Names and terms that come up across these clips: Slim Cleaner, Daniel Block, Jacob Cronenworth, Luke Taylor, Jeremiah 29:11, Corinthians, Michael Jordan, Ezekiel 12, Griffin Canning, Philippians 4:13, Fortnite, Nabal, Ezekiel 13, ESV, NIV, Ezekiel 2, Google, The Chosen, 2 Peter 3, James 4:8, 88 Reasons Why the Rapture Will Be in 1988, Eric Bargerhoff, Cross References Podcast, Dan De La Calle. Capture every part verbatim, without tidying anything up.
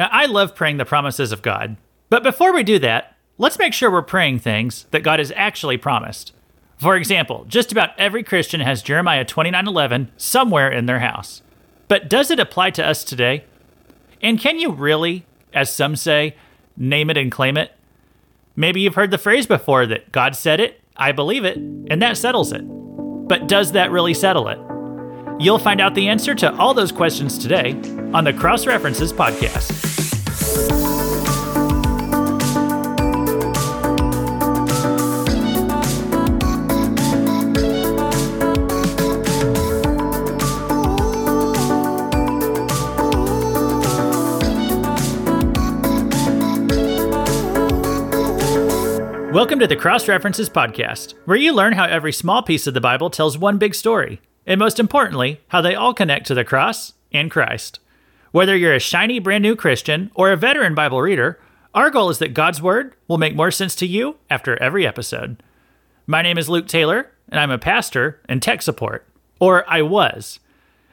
Now, I love praying the promises of God, but before we do that, let's make sure we're praying things that God has actually promised. For example, just about every Christian has Jeremiah twenty-nine eleven somewhere in their house. But does it apply to us today? And can you really, as some say, name it and claim it? Maybe you've heard the phrase before that God said it, I believe it, and that settles it. But does that really settle it? You'll find out the answer to all those questions today on the Cross References Podcast. Welcome to the Cross References Podcast, where you learn how every small piece of the Bible tells one big story. And most importantly, how they all connect to the cross and Christ. Whether you're a shiny brand new Christian or a veteran Bible reader, our goal is that God's Word will make more sense to you after every episode. My name is Luke Taylor, and I'm a pastor and tech support, or I was.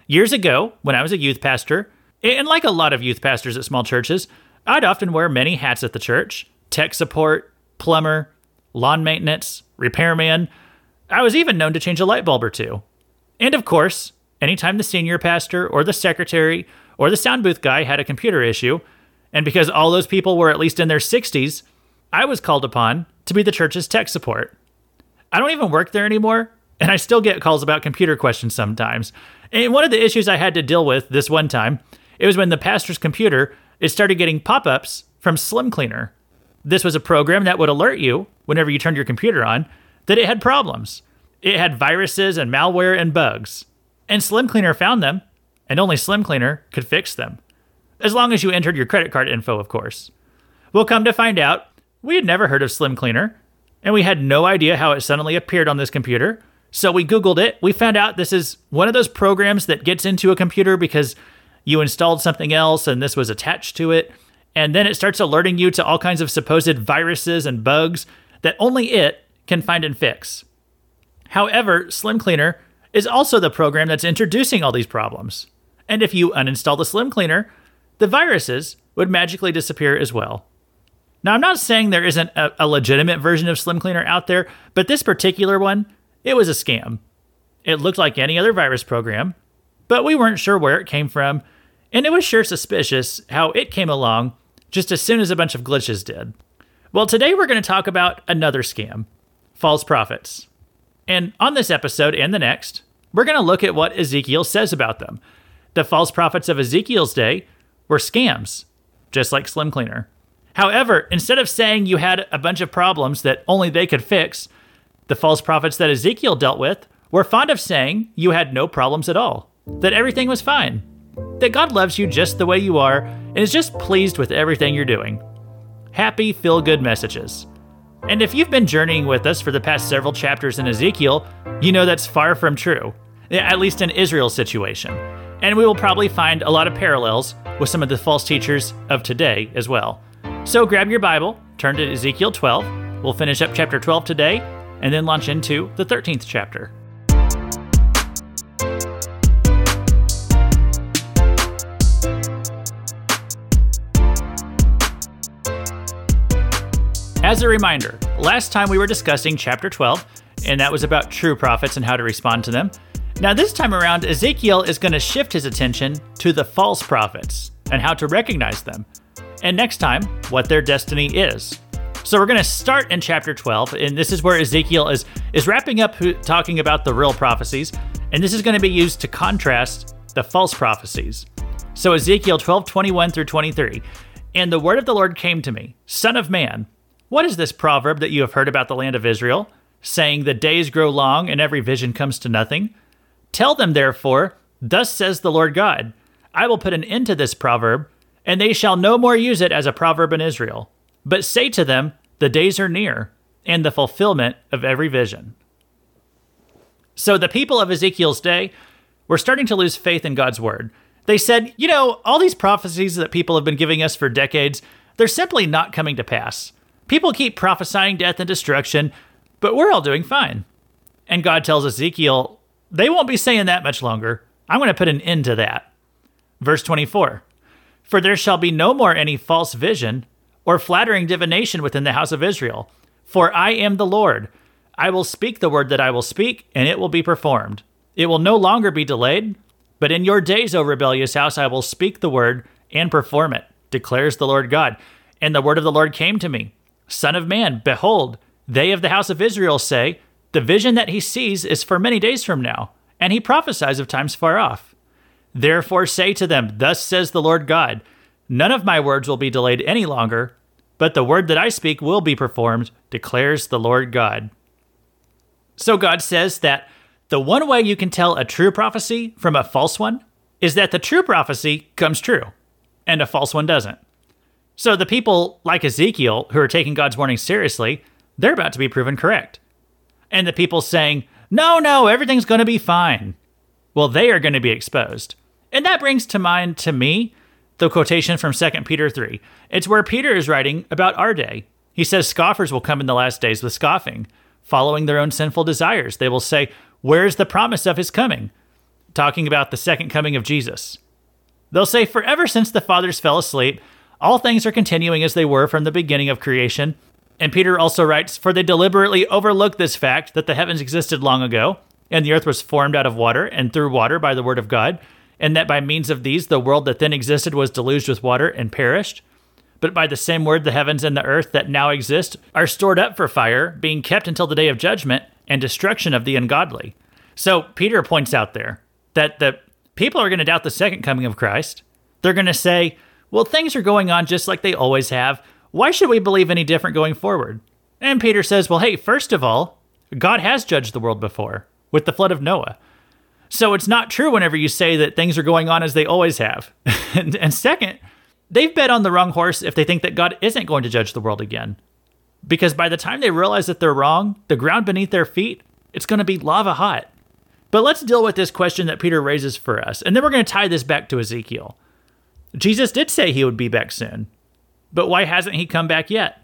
Years ago, when I was a youth pastor, and like a lot of youth pastors at small churches, I'd often wear many hats at the church: tech support, plumber, lawn maintenance, repairman. I was even known to change a light bulb or two. And of course, anytime the senior pastor or the secretary or the sound booth guy had a computer issue, and because all those people were at least in their sixties, I was called upon to be the church's tech support. I don't even work there anymore, and I still get calls about computer questions sometimes. And one of the issues I had to deal with this one time, it was when the pastor's computer, it started getting pop-ups from Slim Cleaner. This was a program that would alert you, whenever you turned your computer on, that it had problems. It had viruses and malware and bugs. And Slim Cleaner found them, and only Slim Cleaner could fix them. As long as you entered your credit card info, of course. Well, come to find out, we had never heard of Slim Cleaner, and we had no idea how it suddenly appeared on this computer. So we Googled it. We found out this is one of those programs that gets into a computer because you installed something else and this was attached to it. And then it starts alerting you to all kinds of supposed viruses and bugs that only it can find and fix. However, Slim Cleaner is also the program that's introducing all these problems. And if you uninstall the Slim Cleaner, the viruses would magically disappear as well. Now, I'm not saying there isn't a, a legitimate version of Slim Cleaner out there, but this particular one, it was a scam. It looked like any other virus program, but we weren't sure where it came from, and it was sure suspicious how it came along just as soon as a bunch of glitches did. Well, today we're going to talk about another scam, false prophets. And on this episode and the next, we're going to look at what Ezekiel says about them. The false prophets of Ezekiel's day were scams, just like Slim Cleaner. However, instead of saying you had a bunch of problems that only they could fix, the false prophets that Ezekiel dealt with were fond of saying you had no problems at all, that everything was fine, that God loves you just the way you are and is just pleased with everything you're doing. Happy, feel-good messages. And if you've been journeying with us for the past several chapters in Ezekiel, you know that's far from true, at least in Israel's situation. And we will probably find a lot of parallels with some of the false teachers of today as well. So grab your Bible, turn to Ezekiel twelve. We'll finish up chapter twelve today, and then launch into the thirteenth chapter. As a reminder, last time we were discussing chapter twelve, and that was about true prophets and how to respond to them. Now this time around, Ezekiel is going to shift his attention to the false prophets and how to recognize them, and next time, what their destiny is. So we're going to start in chapter twelve, and this is where Ezekiel is, is wrapping up who, talking about the real prophecies, and this is going to be used to contrast the false prophecies. So Ezekiel twelve twenty-one through twenty-three, "And the word of the Lord came to me, Son of man, what is this proverb that you have heard about the land of Israel, saying the days grow long and every vision comes to nothing? Tell them, therefore, thus says the Lord God, I will put an end to this proverb, and they shall no more use it as a proverb in Israel. But say to them, the days are near, and the fulfillment of every vision." So the people of Ezekiel's day were starting to lose faith in God's word. They said, you know, all these prophecies that people have been giving us for decades, they're simply not coming to pass. People keep prophesying death and destruction, but we're all doing fine. And God tells Ezekiel, they won't be saying that much longer. I'm going to put an end to that. Verse twenty-four, For there shall be no more any false vision or flattering divination within the house of Israel. For I am the Lord. I will speak the word that I will speak, and it will be performed. It will no longer be delayed. But in your days, O rebellious house, I will speak the word and perform it, declares the Lord God. And the word of the Lord came to me. Son of man, behold, they of the house of Israel say, the vision that he sees is for many days from now, and he prophesies of times far off. Therefore say to them, thus says the Lord God, none of my words will be delayed any longer, but the word that I speak will be performed, declares the Lord God. So God says that the one way you can tell a true prophecy from a false one is that the true prophecy comes true, and a false one doesn't. So the people like Ezekiel, who are taking God's warning seriously, they're about to be proven correct. And the people saying, no, no, everything's going to be fine. Well, they are going to be exposed. And that brings to mind, to me, the quotation from Second Peter three. It's where Peter is writing about our day. He says, scoffers will come in the last days with scoffing, following their own sinful desires. They will say, where's the promise of his coming? Talking about the second coming of Jesus. They'll say, for ever since the fathers fell asleep, all things are continuing as they were from the beginning of creation. And Peter also writes, for they deliberately overlook this fact that the heavens existed long ago, and the earth was formed out of water and through water by the word of God, and that by means of these the world that then existed was deluged with water and perished. But by the same word the heavens and the earth that now exist are stored up for fire, being kept until the day of judgment and destruction of the ungodly. So Peter points out there that the people are going to doubt the second coming of Christ. They're going to say, well, things are going on just like they always have. Why should we believe any different going forward? And Peter says, well, hey, first of all, God has judged the world before with the flood of Noah. So it's not true whenever you say that things are going on as they always have. and, and second, they've bet on the wrong horse if they think that God isn't going to judge the world again. Because by the time they realize that they're wrong, the ground beneath their feet, it's going to be lava hot. But let's deal with this question that Peter raises for us. And then we're going to tie this back to Ezekiel. Jesus did say he would be back soon. But why hasn't he come back yet?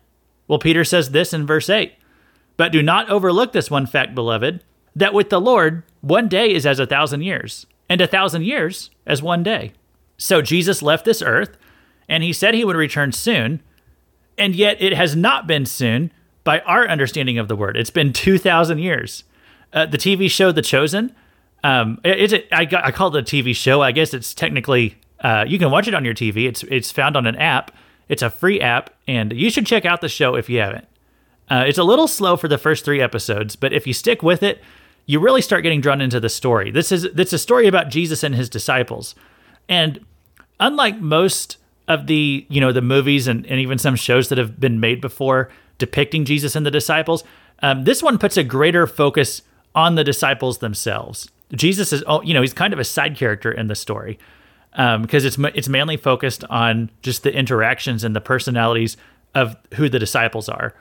Well, Peter says this in verse eight. But do not overlook this one fact, beloved, that with the Lord, one day is as a thousand years, and a thousand years as one day. So Jesus left this earth, and he said he would return soon, and yet it has not been soon by our understanding of the word. It's been two thousand years. Uh, the T V show, The Chosen, um, it, it, I, I call it a T V show. I guess it's technically, uh, you can watch it on your T V. It's, it's found on an app. It's a free app, and you should check out the show if you haven't. Uh, it's a little slow for the first three episodes, but if you stick with it, you really start getting drawn into the story. This is this is a story about Jesus and his disciples. And unlike most of the, you know, the movies and, and even some shows that have been made before depicting Jesus and the disciples, um, this one puts a greater focus on the disciples themselves. Jesus is, you know, he's kind of a side character in the story. Because um, it's it's mainly focused on just the interactions and the personalities of who the disciples are.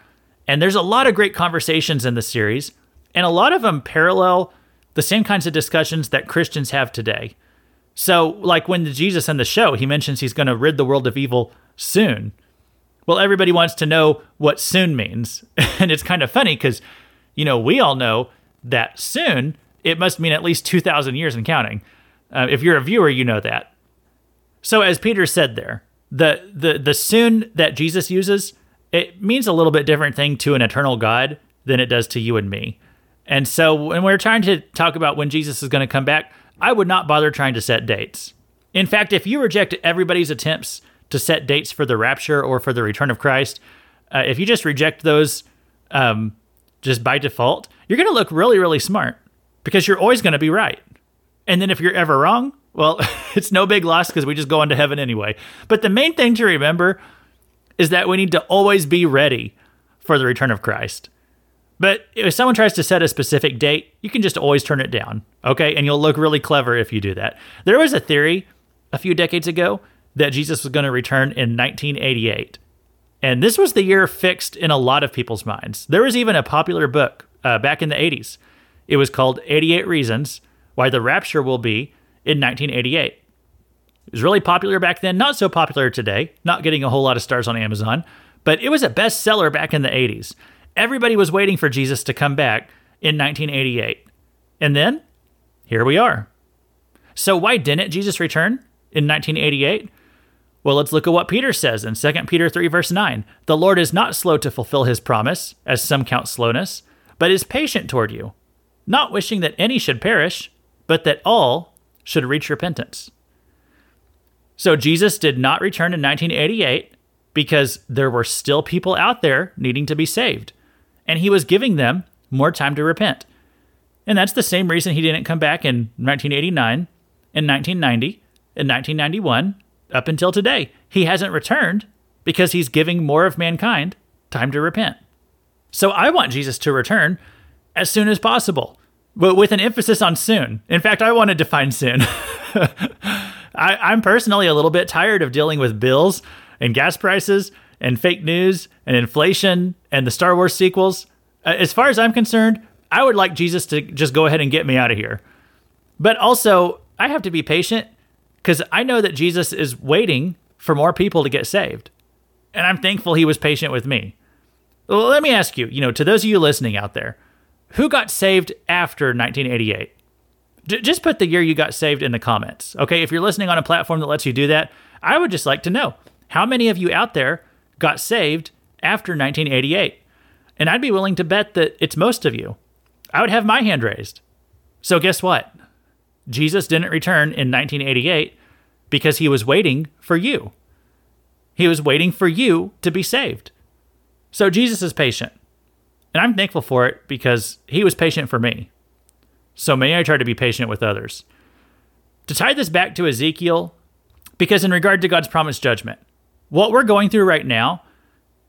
And there's a lot of great conversations in the series, and a lot of them parallel the same kinds of discussions that Christians have today. So, like when the Jesus in the show, he mentions he's going to rid the world of evil soon. Well, everybody wants to know what soon means. And it's kind of funny because, you know, we all know that soon, it must mean at least two thousand years and counting. Uh, if you're a viewer, you know that. So as Peter said there, the, the the soon that Jesus uses, it means a little bit different thing to an eternal God than it does to you and me. And so when we're trying to talk about when Jesus is going to come back, I would not bother trying to set dates. In fact, if you reject everybody's attempts to set dates for the rapture or for the return of Christ, uh, if you just reject those um, just by default, you're going to look really, really smart because you're always going to be right. And then if you're ever wrong, well, it's no big loss because we just go into heaven anyway. But the main thing to remember is that we need to always be ready for the return of Christ. But if someone tries to set a specific date, you can just always turn it down, okay? And you'll look really clever if you do that. There was a theory a few decades ago that Jesus was going to return in nineteen eighty-eight. And this was the year fixed in a lot of people's minds. There was even a popular book uh, back in the eighties. It was called eighty-eight Reasons Why the Rapture Will Be in nineteen eighty-eight. It was really popular back then, not so popular today, not getting a whole lot of stars on Amazon, but it was a bestseller back in the eighties. Everybody was waiting for Jesus to come back in nineteen eighty-eight. And then, here we are. So why didn't Jesus return in nineteen eighty-eight? Well, let's look at what Peter says in Second Peter three, verse nine. The Lord is not slow to fulfill his promise, as some count slowness, but is patient toward you, not wishing that any should perish, but that all should reach repentance. So Jesus did not return in nineteen eighty-eight because there were still people out there needing to be saved, and he was giving them more time to repent. And that's the same reason he didn't come back in nineteen eighty-nine, in nineteen ninety, in nineteen ninety-one, up until today. He hasn't returned because he's giving more of mankind time to repent. So I want Jesus to return as soon as possible, but with an emphasis on soon. In fact, I want to define soon. I, I'm personally a little bit tired of dealing with bills and gas prices and fake news and inflation and the Star Wars sequels. As far as I'm concerned, I would like Jesus to just go ahead and get me out of here. But also, I have to be patient, because I know that Jesus is waiting for more people to get saved. And I'm thankful he was patient with me. Well, let me ask you, you know, to those of you listening out there, who got saved after nineteen eighty-eight? D- just put the year you got saved in the comments, okay? If you're listening on a platform that lets you do that, I would just like to know, how many of you out there got saved after nineteen eighty-eight? And I'd be willing to bet that it's most of you. I would have my hand raised. So guess what? Jesus didn't return in nineteen eighty-eight because he was waiting for you. He was waiting for you to be saved. So Jesus is patient. And I'm thankful for it because he was patient for me. So may I try to be patient with others. To tie this back to Ezekiel, because in regard to God's promised judgment, what we're going through right now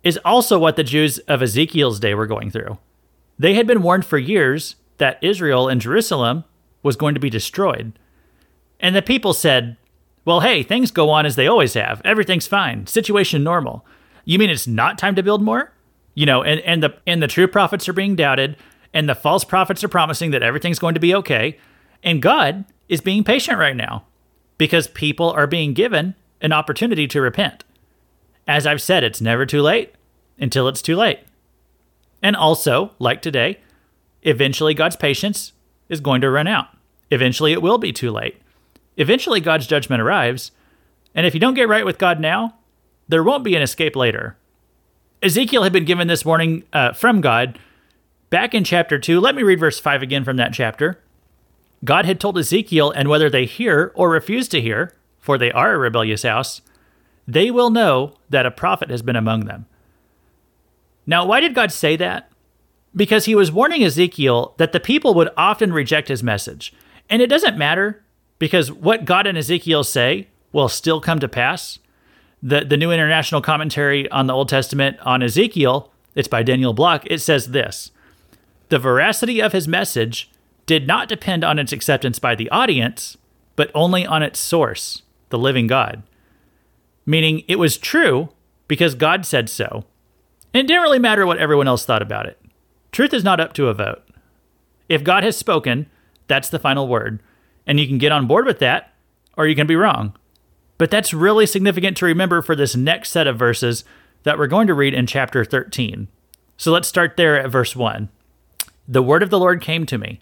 is also what the Jews of Ezekiel's day were going through. They had been warned for years that Israel and Jerusalem was going to be destroyed. And the people said, well, hey, things go on as they always have. Everything's fine. Situation normal. You mean it's not time to build more? You know, and, and the and the true prophets are being doubted, and the false prophets are promising that everything's going to be okay. And God is being patient right now because people are being given an opportunity to repent. As I've said, it's never too late until it's too late. And also, like today, eventually God's patience is going to run out. Eventually, it will be too late. Eventually, God's judgment arrives, and if you don't get right with God now, there won't be an escape later. Ezekiel had been given this warning uh, from God back in chapter two. Let me read verse five again from that chapter. God had told Ezekiel, and whether they hear or refuse to hear, for they are a rebellious house, they will know that a prophet has been among them. Now, why did God say that? Because he was warning Ezekiel that the people would often reject his message. And it doesn't matter, because what God and Ezekiel say will still come to pass. The, the New International Commentary on the Old Testament on Ezekiel, it's by Daniel Block, it says this: the veracity of his message did not depend on its acceptance by the audience, but only on its source, the living God. Meaning it was true because God said so. And it didn't really matter what everyone else thought about it. Truth is not up to a vote. If God has spoken, that's the final word. And you can get on board with that, or you can be wrong. But that's really significant to remember for this next set of verses that we're going to read in chapter thirteen. So let's start there at verse one. The word of the Lord came to me.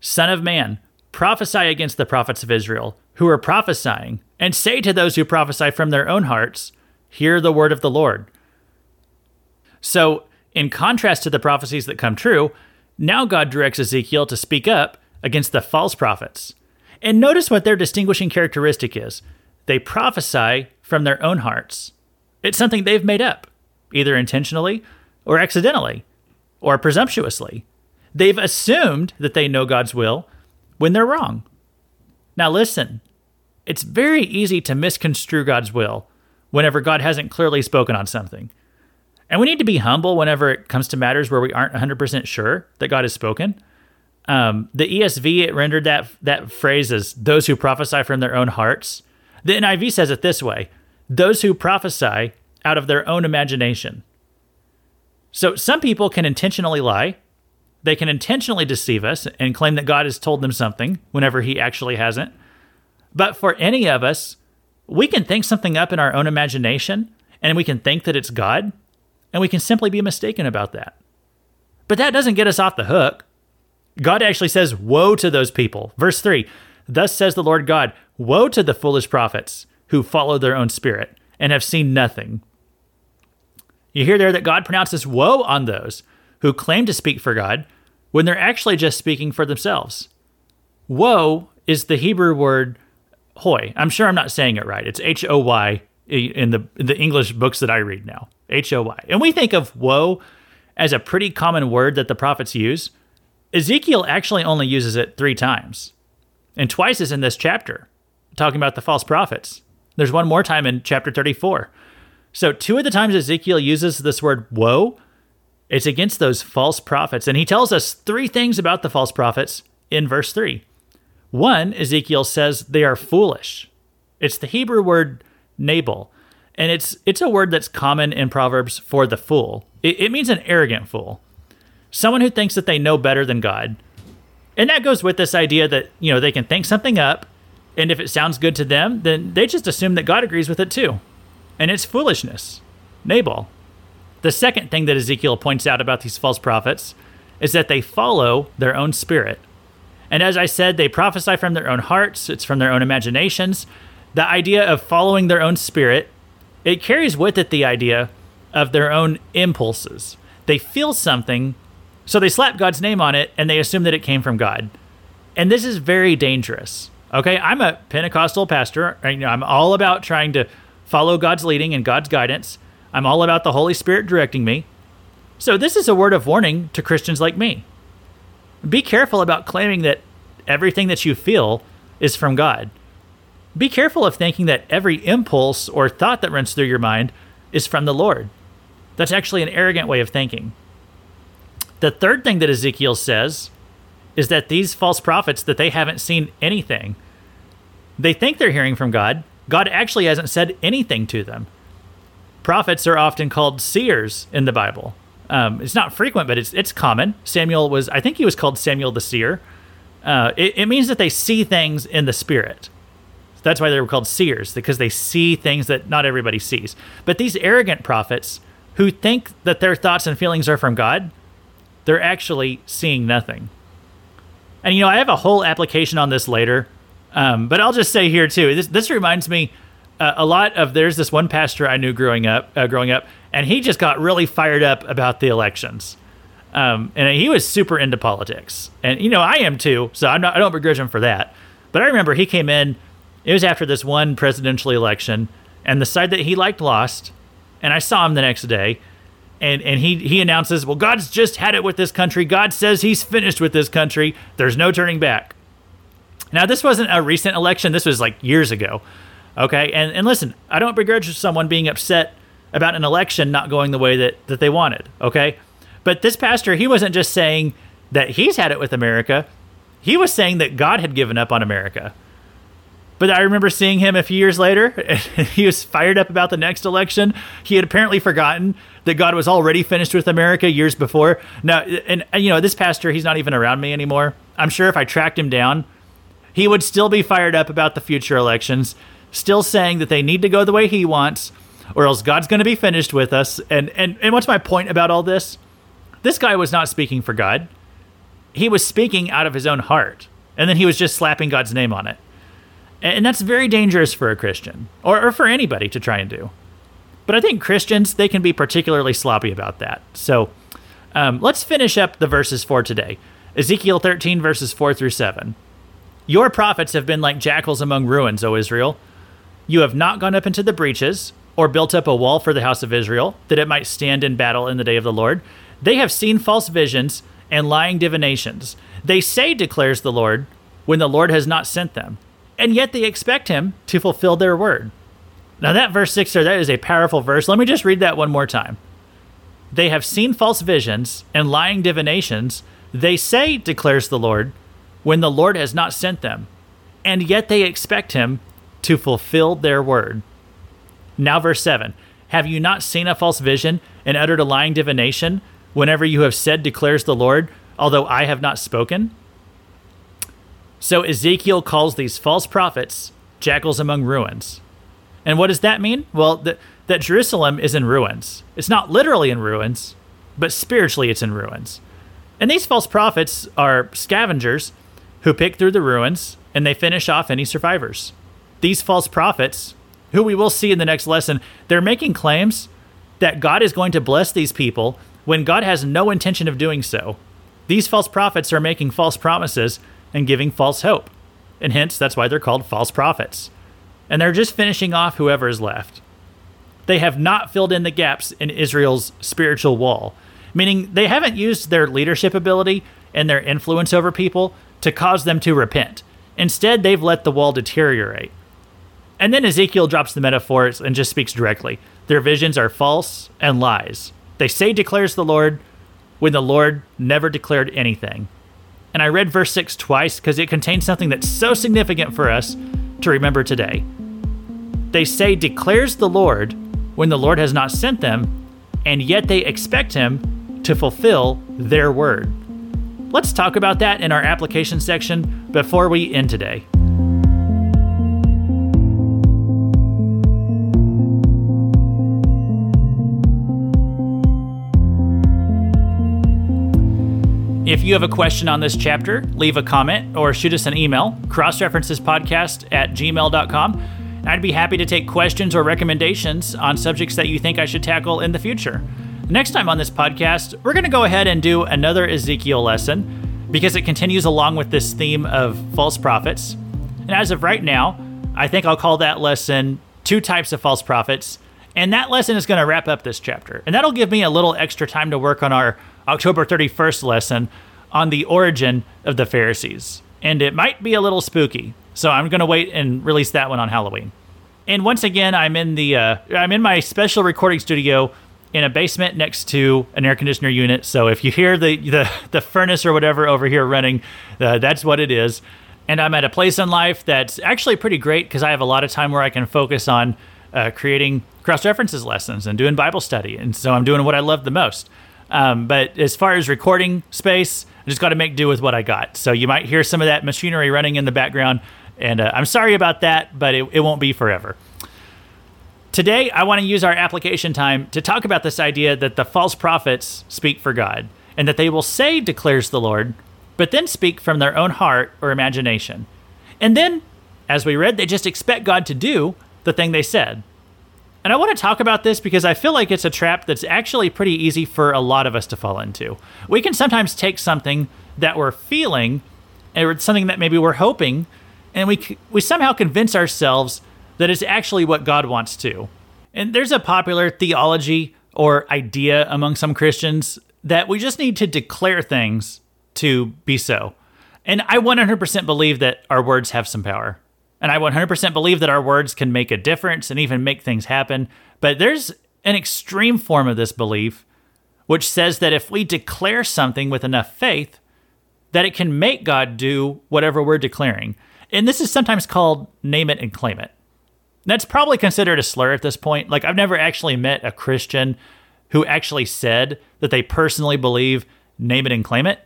Son of man, prophesy against the prophets of Israel, who are prophesying, and say to those who prophesy from their own hearts, hear the word of the Lord. So, in contrast to the prophecies that come true, now God directs Ezekiel to speak up against the false prophets. And notice what their distinguishing characteristic is. They prophesy from their own hearts. It's something they've made up, either intentionally or accidentally or presumptuously. They've assumed that they know God's will when they're wrong. Now listen, it's very easy to misconstrue God's will whenever God hasn't clearly spoken on something. And we need to be humble whenever it comes to matters where we aren't one hundred percent sure that God has spoken. Um, the E S V, it rendered that that phrase as those who prophesy from their own hearts. The N I V says it this way: those who prophesy out of their own imagination. So some people can intentionally lie. They can intentionally deceive us and claim that God has told them something whenever he actually hasn't. But for any of us, we can think something up in our own imagination, and we can think that it's God. And we can simply be mistaken about that. But that doesn't get us off the hook. God actually says, woe to those people. Verse three, thus says the Lord God, woe to the foolish prophets who follow their own spirit and have seen nothing. You hear there that God pronounces woe on those who claim to speak for God when they're actually just speaking for themselves. Woe is the Hebrew word hoy. I'm sure I'm not saying it right. It's H O Y in the in the English books that I read now. H O Y. And we think of woe as a pretty common word that the prophets use. Ezekiel actually only uses it three times. And twice is in this chapter, talking about the false prophets. There's one more time in chapter thirty-four. So two of the times Ezekiel uses this word woe, it's against those false prophets. And he tells us three things about the false prophets in verse three. One, Ezekiel says they are foolish. It's the Hebrew word Nabal. And it's it's a word that's common in Proverbs for the fool. It, it means an arrogant fool. Someone who thinks that they know better than God. And that goes with this idea that, you know, they can think something up, and if it sounds good to them, then they just assume that God agrees with it too. And it's foolishness. Nabal. The second thing that Ezekiel points out about these false prophets is that they follow their own spirit. And as I said, they prophesy from their own hearts. It's from their own imaginations. The idea of following their own spirit, it carries with it the idea of their own impulses. They feel something, so they slap God's name on it, and they assume that it came from God. And this is very dangerous. Okay, I'm a Pentecostal pastor. You know, I'm all about trying to follow God's leading and God's guidance. I'm all about the Holy Spirit directing me. So this is a word of warning to Christians like me. Be careful about claiming that everything that you feel is from God. Be careful of thinking that every impulse or thought that runs through your mind is from the Lord. That's actually an arrogant way of thinking. The third thing that Ezekiel says is that these false prophets, that they haven't seen anything. They think they're hearing from God. God actually hasn't said anything to them. Prophets are often called seers in the Bible. Um, it's not frequent, but it's it's common. Samuel was, I think he was called Samuel the seer. Uh, it, it means that they see things in the spirit. That's why they were called seers, because they see things that not everybody sees. But these arrogant prophets who think that their thoughts and feelings are from God, they're actually seeing nothing. And, you know, I have a whole application on this later, um, but I'll just say here, too, this, this reminds me uh, a lot of, there's this one pastor I knew growing up, uh, growing up, and he just got really fired up about the elections. Um, and he was super into politics. And, you know, I am, too, so I'm not, I don't begrudge him for that. But I remember he came in, it was after this one presidential election, and the side that he liked lost, and I saw him the next day, and, and he, he announces, well, God's just had it with this country. God says he's finished with this country. There's no turning back. Now, this wasn't a recent election. This was like years ago, okay? And and listen, I don't begrudge someone being upset about an election not going the way that, that they wanted, okay? But this pastor, he wasn't just saying that he's had it with America. He was saying that God had given up on America. But I remember seeing him a few years later, and he was fired up about the next election. He had apparently forgotten that God was already finished with America years before. Now, and, and you know, this pastor, he's not even around me anymore. I'm sure if I tracked him down, he would still be fired up about the future elections, still saying that they need to go the way he wants, or else God's going to be finished with us. And, and and what's my point about all this? This guy was not speaking for God. He was speaking out of his own heart, and then he was just slapping God's name on it. And that's very dangerous for a Christian, or, or for anybody to try and do. But I think Christians, they can be particularly sloppy about that. So um, let's finish up the verses for today. Ezekiel thirteen, verses four through seven. Your prophets have been like jackals among ruins, O Israel. You have not gone up into the breaches, or built up a wall for the house of Israel, that it might stand in battle in the day of the Lord. They have seen false visions and lying divinations. They say, declares the Lord, when the Lord has not sent them. And yet they expect him to fulfill their word. Now that verse six there, that is a powerful verse. Let me just read that one more time. They have seen false visions and lying divinations. They say, declares the Lord, when the Lord has not sent them. And yet they expect him to fulfill their word. Now verse seven. Have you not seen a false vision and uttered a lying divination whenever you have said, declares the Lord, although I have not spoken? So Ezekiel calls these false prophets jackals among ruins. And what does that mean? Well, th- that Jerusalem is in ruins. It's not literally in ruins, but spiritually it's in ruins. And these false prophets are scavengers who pick through the ruins and they finish off any survivors. These false prophets who we will see in the next lesson, they're making claims that God is going to bless these people when God has no intention of doing so. These false prophets are making false promises and giving false hope. And hence, that's why they're called false prophets. And they're just finishing off whoever is left. They have not filled in the gaps in Israel's spiritual wall, meaning they haven't used their leadership ability and their influence over people to cause them to repent. Instead, they've let the wall deteriorate. And then Ezekiel drops the metaphors and just speaks directly. Their visions are false and lies. They say, declares the Lord, when the Lord never declared anything. And I read verse six twice because it contains something that's so significant for us to remember today. They say, declares the Lord, when the Lord has not sent them, and yet they expect him to fulfill their word. Let's talk about that in our application section before we end today. If you have a question on this chapter, leave a comment or shoot us an email, cross references podcast at gmail dot com. I'd be happy to take questions or recommendations on subjects that you think I should tackle in the future. Next time on this podcast, we're going to go ahead and do another Ezekiel lesson because it continues along with this theme of false prophets. And as of right now, I think I'll call that lesson Two Types of False Prophets. And that lesson is going to wrap up this chapter. And that'll give me a little extra time to work on our October thirty-first lesson on the origin of the Pharisees. And it might be a little spooky, so I'm going to wait and release that one on Halloween. And once again, I'm in the uh, I'm in my special recording studio in a basement next to an air conditioner unit. So if you hear the the, the furnace or whatever over here running, uh, that's what it is. And I'm at a place in life that's actually pretty great because I have a lot of time where I can focus on uh, creating Cross References lessons and doing Bible study. And so I'm doing what I love the most. Um, but as far as recording space, I just got to make do with what I got. So you might hear some of that machinery running in the background, and uh, I'm sorry about that, but it, it won't be forever. Today, I want to use our application time to talk about this idea that the false prophets speak for God, and that they will say, declares the Lord, but then speak from their own heart or imagination. And then, as we read, they just expect God to do the thing they said. And I want to talk about this because I feel like it's a trap that's actually pretty easy for a lot of us to fall into. We can sometimes take something that we're feeling or something that maybe we're hoping, and we we somehow convince ourselves that it's actually what God wants to. And there's a popular theology or idea among some Christians that we just need to declare things to be so. And I one hundred percent believe that our words have some power. And I one hundred percent believe that our words can make a difference and even make things happen. But there's an extreme form of this belief, which says that if we declare something with enough faith, that it can make God do whatever we're declaring. And this is sometimes called name it and claim it. That's probably considered a slur at this point. Like, I've never actually met a Christian who actually said that they personally believe name it and claim it.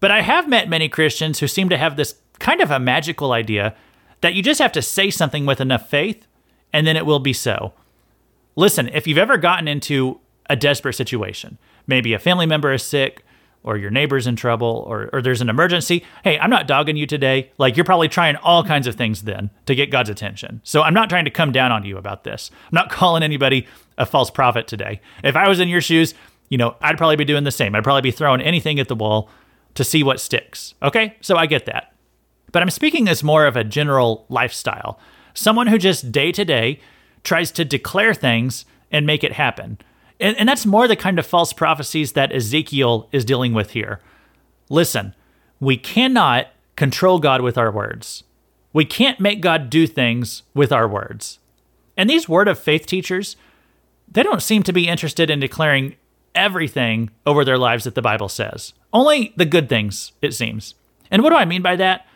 But I have met many Christians who seem to have this kind of a magical idea that you just have to say something with enough faith, and then it will be so. Listen, if you've ever gotten into a desperate situation, maybe a family member is sick, or your neighbor's in trouble, or, or there's an emergency, hey, I'm not dogging you today. Like, you're probably trying all kinds of things then to get God's attention. So I'm not trying to come down on you about this. I'm not calling anybody a false prophet today. If I was in your shoes, you know, I'd probably be doing the same. I'd probably be throwing anything at the wall to see what sticks. Okay, so I get that. But I'm speaking as more of a general lifestyle. Someone who just day-to-day tries to declare things and make it happen. And, and that's more the kind of false prophecies that Ezekiel is dealing with here. Listen, we cannot control God with our words. We can't make God do things with our words. And these word of faith teachers, they don't seem to be interested in declaring everything over their lives that the Bible says. Only the good things, it seems. And what do I mean by that?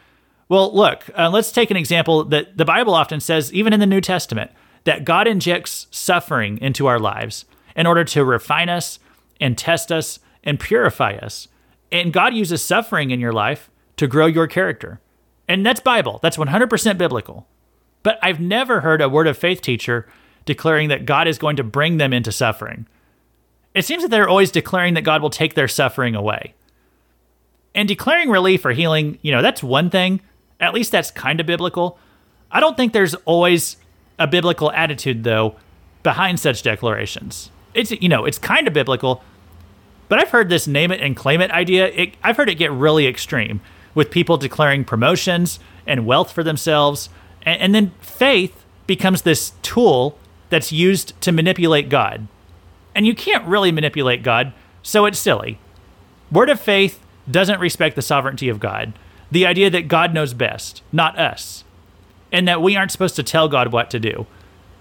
Well, look, uh, let's take an example that the Bible often says, even in the New Testament, that God injects suffering into our lives in order to refine us and test us and purify us. And God uses suffering in your life to grow your character. And that's Bible. That's one hundred percent biblical. But I've never heard a word of faith teacher declaring that God is going to bring them into suffering. It seems that they're always declaring that God will take their suffering away. And declaring relief or healing, you know, that's one thing. At least that's kind of biblical. I don't think there's always a biblical attitude, though, behind such declarations. It's, you know, it's kind of biblical, but I've heard this name it and claim it idea. It, I've heard it get really extreme with people declaring promotions and wealth for themselves. And, and then faith becomes this tool that's used to manipulate God. And you can't really manipulate God, so it's silly. Word of faith doesn't respect the sovereignty of God, the idea that God knows best, not us, and that we aren't supposed to tell God what to do.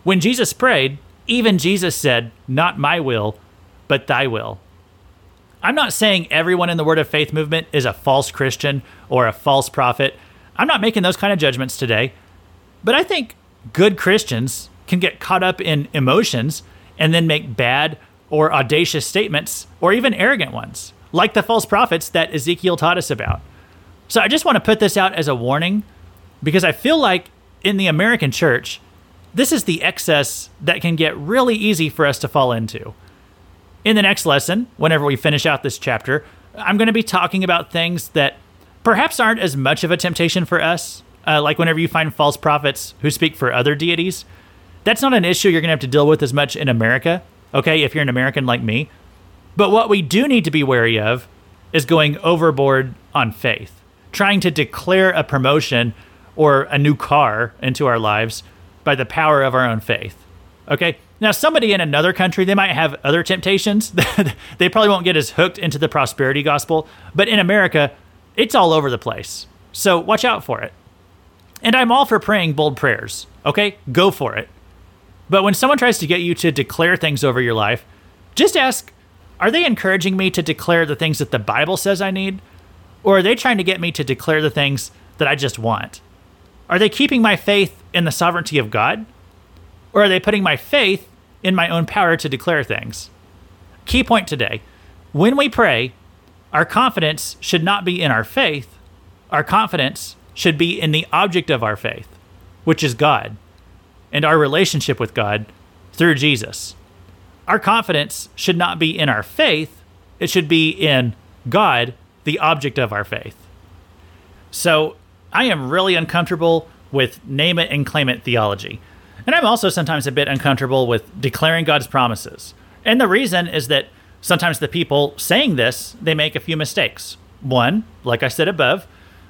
When Jesus prayed, even Jesus said, "Not my will, but thy will." I'm not saying everyone in the Word of Faith movement is a false Christian or a false prophet. I'm not making those kind of judgments today. But I think good Christians can get caught up in emotions and then make bad or audacious statements, or even arrogant ones, like the false prophets that Ezekiel taught us about. So I just want to put this out as a warning, because I feel like in the American church, this is the excess that can get really easy for us to fall into. In the next lesson, whenever we finish out this chapter, I'm going to be talking about things that perhaps aren't as much of a temptation for us, uh, like whenever you find false prophets who speak for other deities. That's not an issue you're going to have to deal with as much in America, okay, if you're an American like me. But what we do need to be wary of is going overboard on faith, trying to declare a promotion or a new car into our lives by the power of our own faith, okay? Now, somebody in another country, they might have other temptations. They probably won't get as hooked into the prosperity gospel. But in America, it's all over the place. So watch out for it. And I'm all for praying bold prayers, okay? Go for it. But when someone tries to get you to declare things over your life, just ask, are they encouraging me to declare the things that the Bible says I need? Or are they trying to get me to declare the things that I just want? Are they keeping my faith in the sovereignty of God? Or are they putting my faith in my own power to declare things? Key point today. When we pray, our confidence should not be in our faith. Our confidence should be in the object of our faith, which is God, and our relationship with God through Jesus. Our confidence should not be in our faith. It should be in God, the object of our faith. So I am really uncomfortable with name it and claim it theology. And I'm also sometimes a bit uncomfortable with declaring God's promises. And the reason is that sometimes the people saying this, they make a few mistakes. One, like I said above,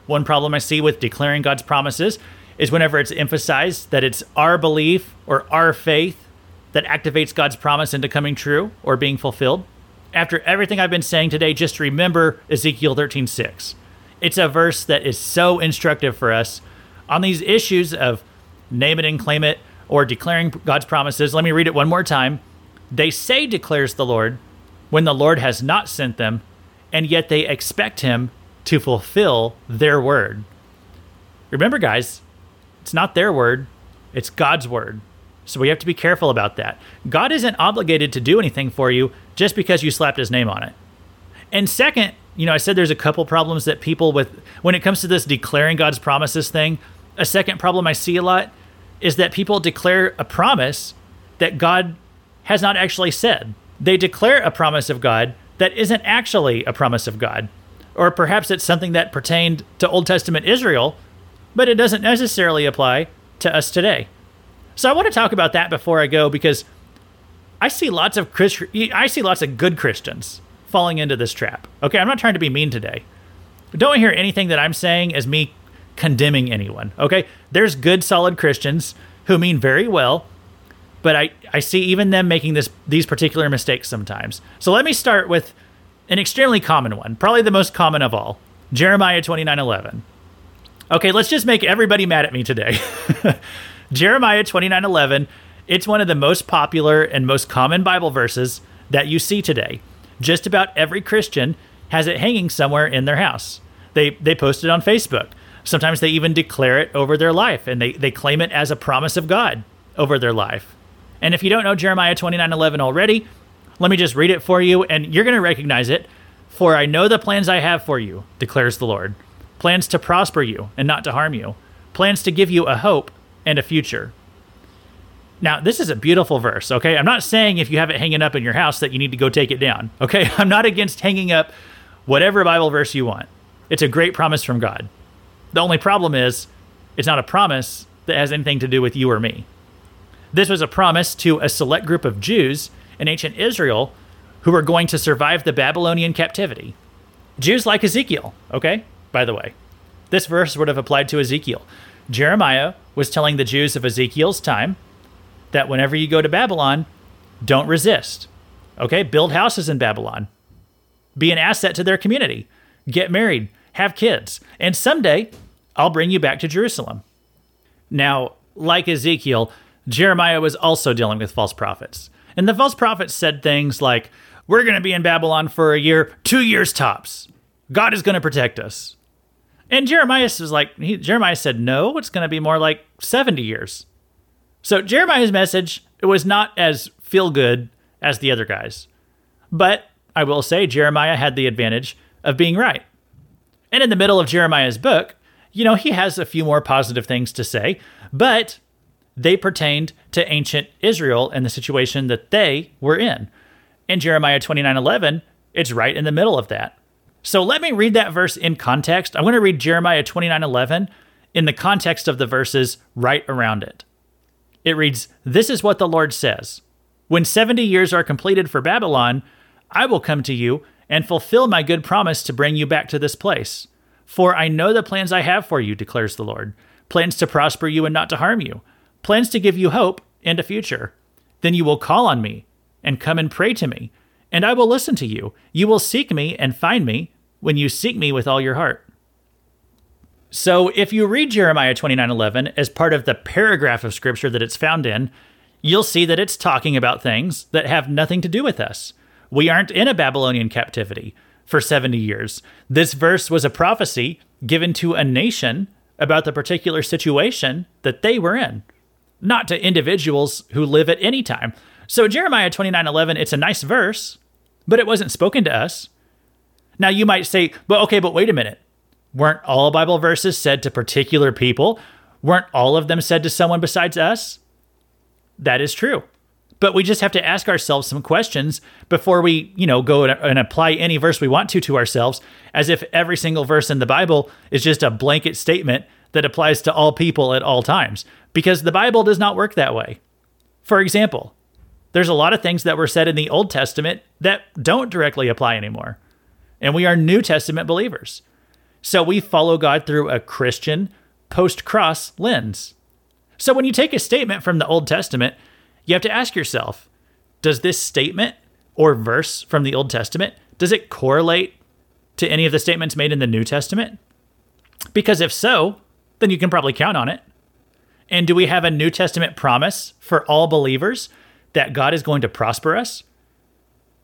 one problem I see with declaring God's promises is whenever it's emphasized that it's our belief or our faith that activates God's promise into coming true or being fulfilled. After everything I've been saying today, just remember Ezekiel thirteen six. It's a verse that is so instructive for us on these issues of name it and claim it or declaring God's promises. Let me read it one more time. They say, declares the Lord, when the Lord has not sent them, and yet they expect him to fulfill their word. Remember, guys, it's not their word, it's God's word. So we have to be careful about that. God isn't obligated to do anything for you just because you slapped his name on it. And second, you know, I said there's a couple problems that people with, when it comes to this declaring God's promises thing, a second problem I see a lot is that people declare a promise that God has not actually said. They declare a promise of God that isn't actually a promise of God. Or perhaps it's something that pertained to Old Testament Israel, but it doesn't necessarily apply to us today. So I want to talk about that before I go, because I see lots of Chris, I see lots of good Christians falling into this trap. Okay, I'm not trying to be mean today. Don't hear anything that I'm saying as me condemning anyone, okay? There's good, solid Christians who mean very well, but I, I see even them making this these particular mistakes sometimes. So let me start with an extremely common one, probably the most common of all, Jeremiah twenty-nine eleven. Okay, let's just make everybody mad at me today. Jeremiah twenty-nine eleven, it's one of the most popular and most common Bible verses that you see today. Just about every Christian has it hanging somewhere in their house. They they post it on Facebook. Sometimes they even declare it over their life, and they, they claim it as a promise of God over their life. And if you don't know Jeremiah twenty-nine eleven already, let me just read it for you, and you're going to recognize it. For I know the plans I have for you, declares the Lord. Plans to prosper you and not to harm you. Plans to give you a hope and a future. Now, this is a beautiful verse, okay? I'm not saying if you have it hanging up in your house that you need to go take it down, okay? I'm not against hanging up whatever Bible verse you want. It's a great promise from God. The only problem is it's not a promise that has anything to do with you or me. This was a promise to a select group of Jews in ancient Israel who were going to survive the Babylonian captivity. Jews like Ezekiel, okay? By the way, this verse would have applied to Ezekiel. Jeremiah was telling the Jews of Ezekiel's time that whenever you go to Babylon, don't resist, okay? Build houses in Babylon. Be an asset to their community. Get married. Have kids. And someday, I'll bring you back to Jerusalem. Now, like Ezekiel, Jeremiah was also dealing with false prophets. And the false prophets said things like, we're going to be in Babylon for a year, two years tops. God is going to protect us. And Jeremiah was like, he, Jeremiah said, no, it's going to be more like seventy years. So Jeremiah's message, it was not as feel-good as the other guys. But I will say Jeremiah had the advantage of being right. And in the middle of Jeremiah's book, you know, he has a few more positive things to say, but they pertained to ancient Israel and the situation that they were in. In Jeremiah twenty-nine eleven, it's right in the middle of that. So let me read that verse in context. I'm going to read Jeremiah twenty-nine eleven in the context of the verses right around it. It reads, "This is what the Lord says. When seventy years are completed for Babylon, I will come to you and fulfill my good promise to bring you back to this place. For I know the plans I have for you, declares the Lord, plans to prosper you and not to harm you, plans to give you hope and a future. Then you will call on me and come and pray to me, and I will listen to you. You will seek me and find me when you seek me with all your heart." So if you read Jeremiah twenty-nine eleven as part of the paragraph of scripture that it's found in, you'll see that it's talking about things that have nothing to do with us. We aren't in a Babylonian captivity for seventy years. This verse was a prophecy given to a nation about the particular situation that they were in, not to individuals who live at any time. So Jeremiah twenty-nine eleven, it's a nice verse, but it wasn't spoken to us. Now you might say, but okay, but wait a minute. Weren't all Bible verses said to particular people? Weren't all of them said to someone besides us? That is true. But we just have to ask ourselves some questions before we, you know, go and apply any verse we want to to ourselves, as if every single verse in the Bible is just a blanket statement that applies to all people at all times, because the Bible does not work that way. For example, there's a lot of things that were said in the Old Testament that don't directly apply anymore, and we are New Testament believers. So we follow God through a Christian post-cross lens. So when you take a statement from the Old Testament, you have to ask yourself, does this statement or verse from the Old Testament, does it correlate to any of the statements made in the New Testament? Because if so, then you can probably count on it. And do we have a New Testament promise for all believers that God is going to prosper us?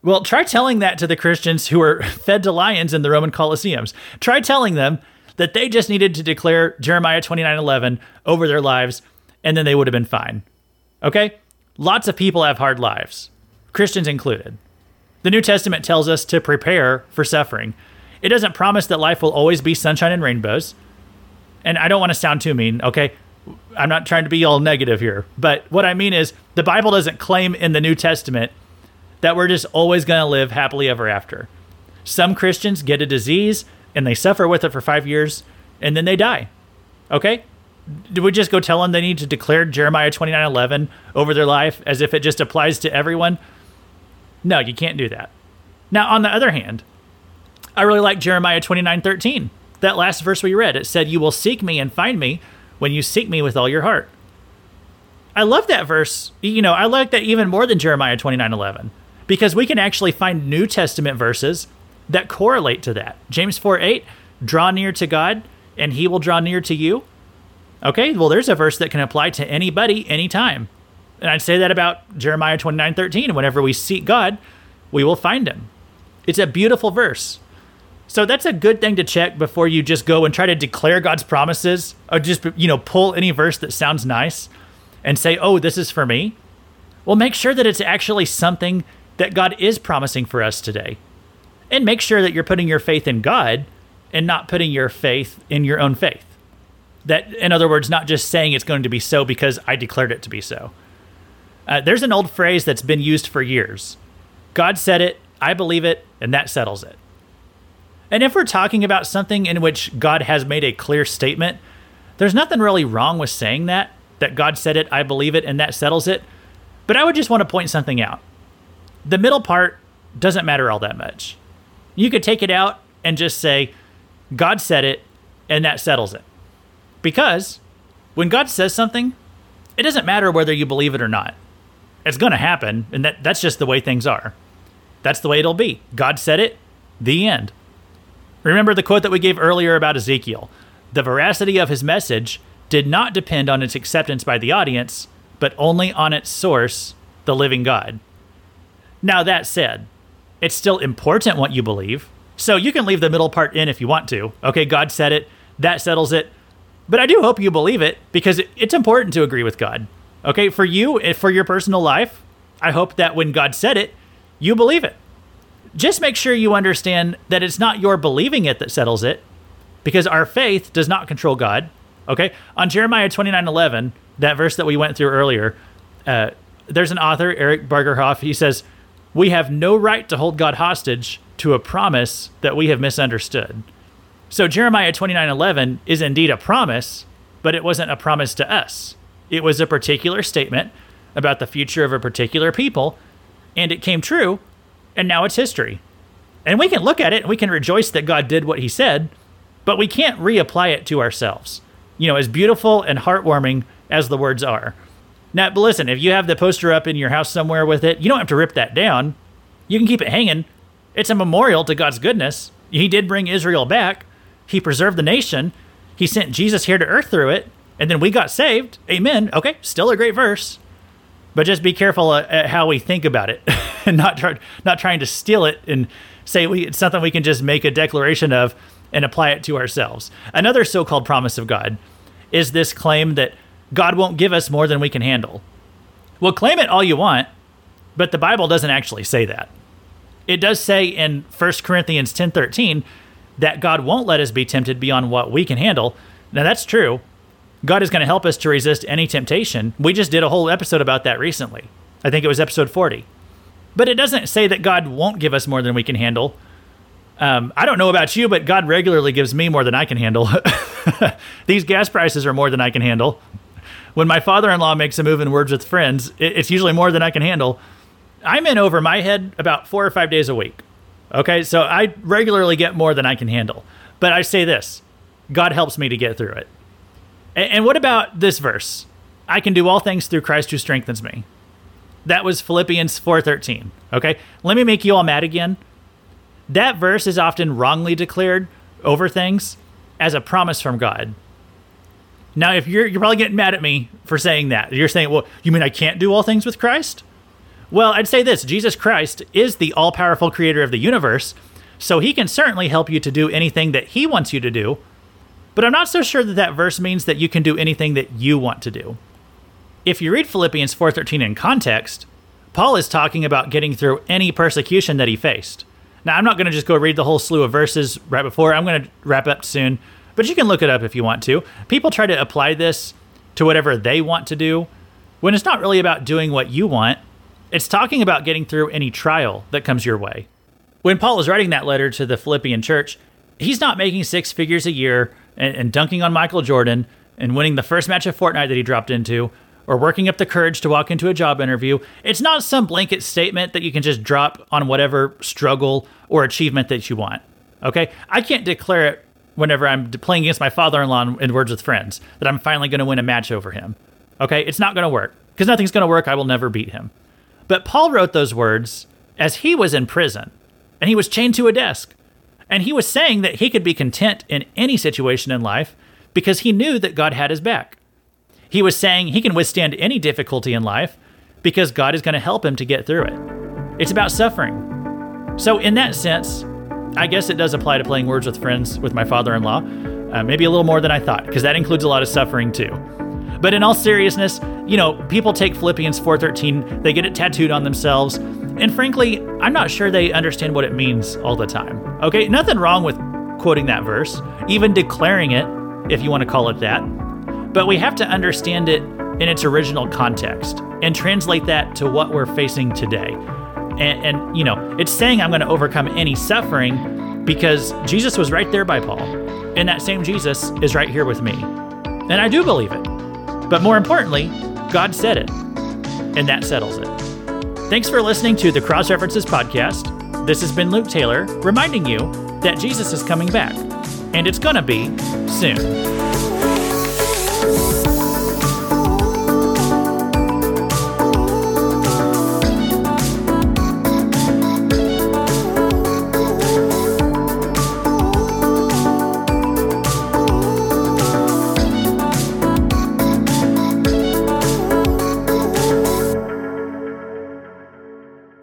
Well, try telling that to the Christians who were fed to lions in the Roman Colosseums. Try telling them that they just needed to declare Jeremiah twenty-nine eleven over their lives, and then they would have been fine. Okay? Lots of people have hard lives, Christians included. The New Testament tells us to prepare for suffering. It doesn't promise that life will always be sunshine and rainbows. And I don't want to sound too mean, okay? I'm not trying to be all negative here. But what I mean is the Bible doesn't claim in the New Testament that we're just always going to live happily ever after. Some Christians get a disease and they suffer with it for five years and then they die, okay? Do we just go tell them they need to declare Jeremiah twenty-nine eleven over their life as if it just applies to everyone? No, you can't do that. Now, on the other hand, I really like Jeremiah twenty-nine thirteen. That last verse we read, it said, "You will seek me and find me when you seek me with all your heart." I love that verse. You know, I like that even more than Jeremiah twenty-nine eleven, because we can actually find New Testament verses that correlate to that. James four eight, "Draw near to God and he will draw near to you." Okay, well, there's a verse that can apply to anybody, anytime. And I'd say that about Jeremiah twenty-nine thirteen. Whenever we seek God, we will find him. It's a beautiful verse. So that's a good thing to check before you just go and try to declare God's promises, or just, you know, pull any verse that sounds nice and say, oh, this is for me. Well, make sure that it's actually something that God is promising for us today. And make sure that you're putting your faith in God and not putting your faith in your own faith. That, in other words, not just saying it's going to be so because I declared it to be so. Uh, there's an old phrase that's been used for years. God said it, I believe it, and that settles it. And if we're talking about something in which God has made a clear statement, there's nothing really wrong with saying that that God said it, I believe it, and that settles it. But I would just want to point something out. The middle part doesn't matter all that much. You could take it out and just say, God said it, and that settles it. Because when God says something, it doesn't matter whether you believe it or not. It's going to happen, and that, that's just the way things are. That's the way it'll be. God said it, the end. Remember the quote that we gave earlier about Ezekiel. The veracity of his message did not depend on its acceptance by the audience, but only on its source, the living God. Now, that said, it's still important what you believe. So you can leave the middle part in if you want to. Okay, God said it. That settles it. But I do hope you believe it, because it's important to agree with God. Okay, for you, for your personal life, I hope that when God said it, you believe it. Just make sure you understand that it's not your believing it that settles it, because our faith does not control God. Okay, on Jeremiah twenty-nine eleven, that verse that we went through earlier, uh, there's an author, Eric Bargerhoff. He says, we have no right to hold God hostage to a promise that we have misunderstood. So Jeremiah twenty-nine eleven is indeed a promise, but it wasn't a promise to us. It was a particular statement about the future of a particular people, and it came true, and now it's history. And we can look at it, and we can rejoice that God did what he said, but we can't reapply it to ourselves. You know, as beautiful and heartwarming as the words are. Now, but listen, if you have the poster up in your house somewhere with it, you don't have to rip that down. You can keep it hanging. It's a memorial to God's goodness. He did bring Israel back. He preserved the nation. He sent Jesus here to earth through it. And then we got saved. Amen. Okay, still a great verse. But just be careful at how we think about it and not try, not trying to steal it and say we, it's something we can just make a declaration of and apply it to ourselves. Another so-called promise of God is this claim that God won't give us more than we can handle. Well, claim it all you want, but the Bible doesn't actually say that. It does say in First Corinthians ten thirteen that God won't let us be tempted beyond what we can handle. Now, that's true. God is going to help us to resist any temptation. We just did a whole episode about that recently. I think it was episode forty. But it doesn't say that God won't give us more than we can handle. Um, I don't know about you, but God regularly gives me more than I can handle. These gas prices are more than I can handle. When my father-in-law makes a move in Words with Friends, it's usually more than I can handle. I'm in over my head about four or five days a week. Okay, so I regularly get more than I can handle. But I say this, God helps me to get through it. And what about this verse? I can do all things through Christ who strengthens me. That was Philippians four thirteen, okay? Let me make you all mad again. That verse is often wrongly declared over things as a promise from God. Now, if you're, you're probably getting mad at me for saying that. You're saying, well, you mean I can't do all things with Christ? Well, I'd say this. Jesus Christ is the all-powerful creator of the universe, so he can certainly help you to do anything that he wants you to do. But I'm not so sure that that verse means that you can do anything that you want to do. If you read Philippians four thirteen in context, Paul is talking about getting through any persecution that he faced. Now, I'm not going to just go read the whole slew of verses right before. I'm going to wrap up soon, but you can look it up if you want to. People try to apply this to whatever they want to do when it's not really about doing what you want. It's talking about getting through any trial that comes your way. When Paul is writing that letter to the Philippian church, he's not making six figures a year and, and dunking on Michael Jordan and winning the first match of Fortnite that he dropped into or working up the courage to walk into a job interview. It's not some blanket statement that you can just drop on whatever struggle or achievement that you want. Okay? I can't declare it whenever I'm playing against my father-in-law in Words with Friends that I'm finally going to win a match over him. Okay? It's not going to work because nothing's going to work. I will never beat him. But Paul wrote those words as he was in prison, and he was chained to a desk. And he was saying that he could be content in any situation in life because he knew that God had his back. He was saying he can withstand any difficulty in life because God is going to help him to get through it. It's about suffering. So in that sense, I guess it does apply to playing Words with Friends with my father-in-law, uh, maybe a little more than I thought, because that includes a lot of suffering too. But in all seriousness, you know, people take Philippians four thirteen, they get it tattooed on themselves, and frankly, I'm not sure they understand what it means all the time. Okay, nothing wrong with quoting that verse, even declaring it, if you want to call it that, but we have to understand it in its original context and translate that to what we're facing today. And, and you know, it's saying I'm going to overcome any suffering because Jesus was right there by Paul, and that same Jesus is right here with me, and I do believe it. But more importantly, God said it, and that settles it. Thanks for listening to the Cross References Podcast. This has been Luke Taylor reminding you that Jesus is coming back, and it's gonna be soon.